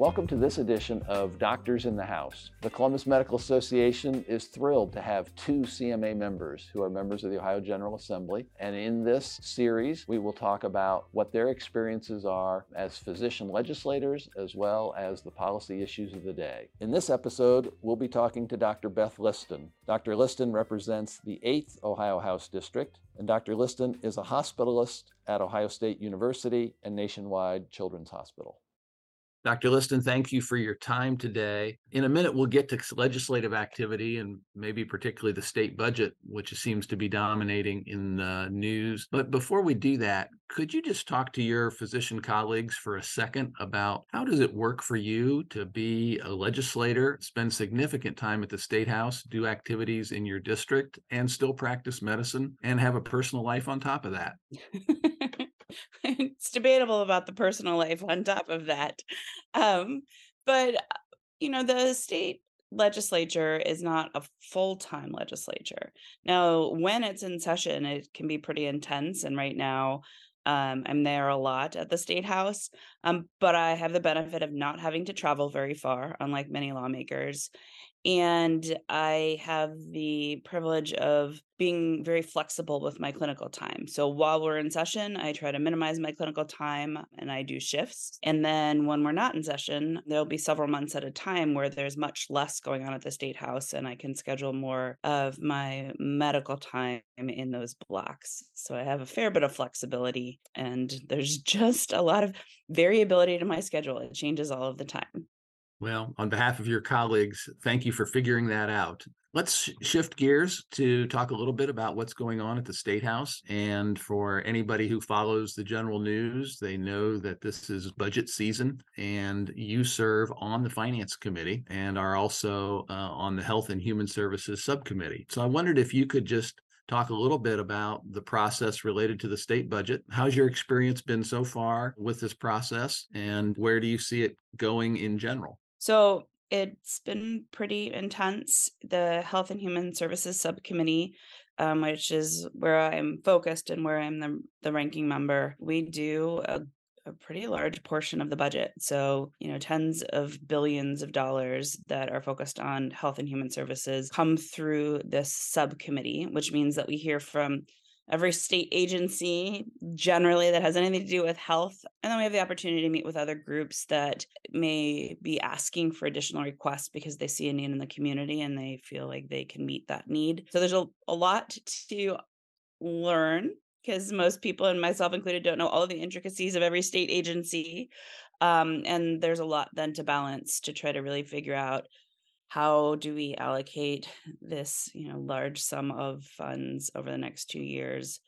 Welcome to this edition of Doctors in the House. The Columbus Medical Association is thrilled to have two CMA members who are members of the Ohio General Assembly. And in this series, we will talk about what their experiences are as physician legislators, as well as the policy issues of the day. In this episode, we'll be talking to Dr. Beth Liston. Dr. Liston represents the 8th Ohio House District, and Dr. Liston is a hospitalist at Ohio State University and Nationwide Children's Hospital. Dr. Liston, thank you for your time today. In a minute, we'll get to legislative activity and maybe particularly the state budget, which seems to be dominating in the news. But before we do that, could you just talk to your physician colleagues for a second about how does it work for you to be a legislator, spend significant time at the state house, do activities in your district, and still practice medicine and have a personal life on top of that? It's debatable about the personal life on top of that. But, you know, the state legislature is not a full-time legislature. Now, when it's in session, it can be pretty intense. And right now, I'm there a lot at the state house, but I have the benefit of not having to travel very far, unlike many lawmakers. And I have the privilege of being very flexible with my clinical time. So while we're in session, I try to minimize my clinical time and I do shifts. And then when we're not in session, there'll be several months at a time where there's much less going on at the state house and I can schedule more of my medical time in those blocks. So I have a fair bit of flexibility and there's just a lot of variability to my schedule. It changes all of the time. Well, on behalf of your colleagues, thank you for figuring that out. Let's shift gears to talk a little bit about what's going on at the State House. And for anybody who follows the general news, they know that this is budget season and you serve on the Finance Committee and are also on the Health and Human Services Subcommittee. So I wondered if you could just talk a little bit about the process related to the state budget. How's your experience been so far with this process and where do you see it going in general? So it's been pretty intense. The Health and Human Services Subcommittee, which is where I'm focused and where I'm the ranking member, we do a pretty large portion of the budget. So, you know, tens of billions of dollars that are focused on health and human services come through this subcommittee, which means that we hear from every state agency generally that has anything to do with health. And then we have the opportunity to meet with other groups that may be asking for additional requests because they see a need in the community and they feel like they can meet that need. So there's a lot to learn because most people, and myself included, don't know all the intricacies of every state agency. And there's a lot then to balance to try to really figure out how do we allocate this, you know, large sum of funds over the next 2 years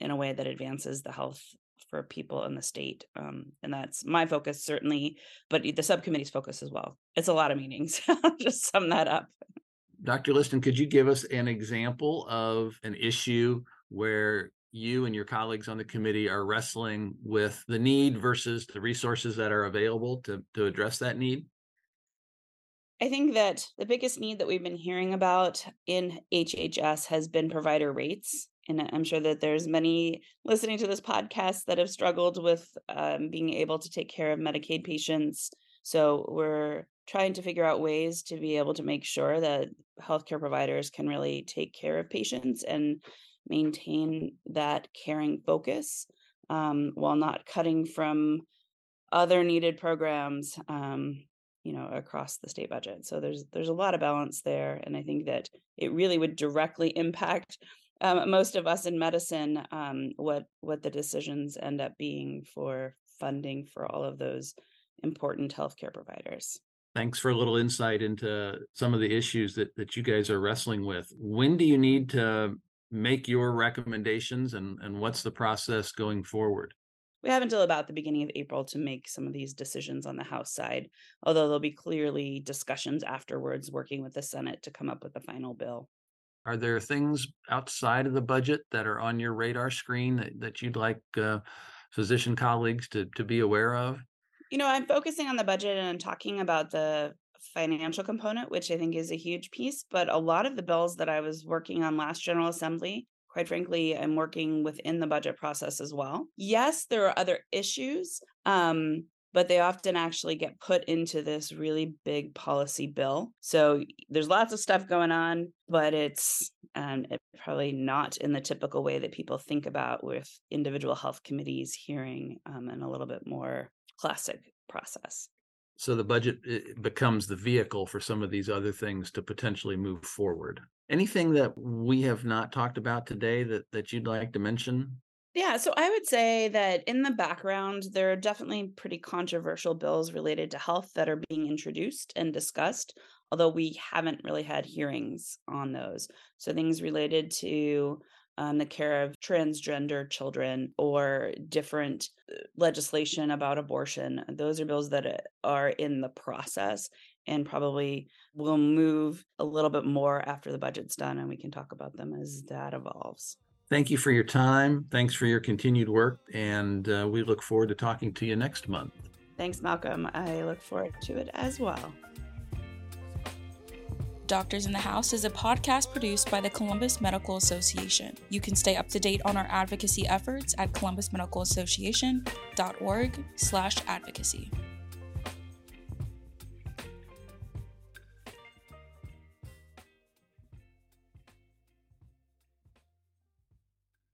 in a way that advances the health for people in the state. And that's my focus, certainly, but the subcommittee's focus as well. It's a lot of meetings. I'll just sum that up. Dr. Liston, could you give us an example of an issue where you and your colleagues on the committee are wrestling with the need versus the resources that are available to address that need? I think that the biggest need that we've been hearing about in HHS has been provider rates. And I'm sure that there's many listening to this podcast that have struggled with being able to take care of Medicaid patients. So we're trying to figure out ways to be able to make sure that healthcare providers can really take care of patients and maintain that caring focus while not cutting from other needed programs you know, across the state budget. So there's a lot of balance there. And I think that it really would directly impact most of us in medicine, what the decisions end up being for funding for all of those important healthcare providers. Thanks for a little insight into some of the issues that you guys are wrestling with. When do you need to make your recommendations and what's the process going forward? We have until about the beginning of April to make some of these decisions on the House side, although there'll be clearly discussions afterwards working with the Senate to come up with the final bill. Are there things outside of the budget that are on your radar screen that you'd like physician colleagues to be aware of? You know, I'm focusing on the budget and I'm talking about the financial component, which I think is a huge piece, but a lot of the bills that I was working on last General Assembly, quite frankly, I'm working within the budget process as well. Yes, there are other issues, but they often actually get put into this really big policy bill. So there's lots of stuff going on, but it's probably not in the typical way that people think about with individual health committees hearing and a little bit more classic process. So the budget becomes the vehicle for some of these other things to potentially move forward. Anything that we have not talked about today that you'd like to mention? Yeah, so I would say that in the background, there are definitely pretty controversial bills related to health that are being introduced and discussed, although we haven't really had hearings on those. So things related to the care of transgender children or different legislation about abortion. Those are bills that are in the process and probably will move a little bit more after the budget's done, and we can talk about them as that evolves. Thank you for your time. Thanks for your continued work, and we look forward to talking to you next month. Thanks, Malcolm. I look forward to it as well. Doctors in the House is a podcast produced by the Columbus Medical Association. You can stay up to date on our advocacy efforts at columbusmedicalassociation.org/advocacy.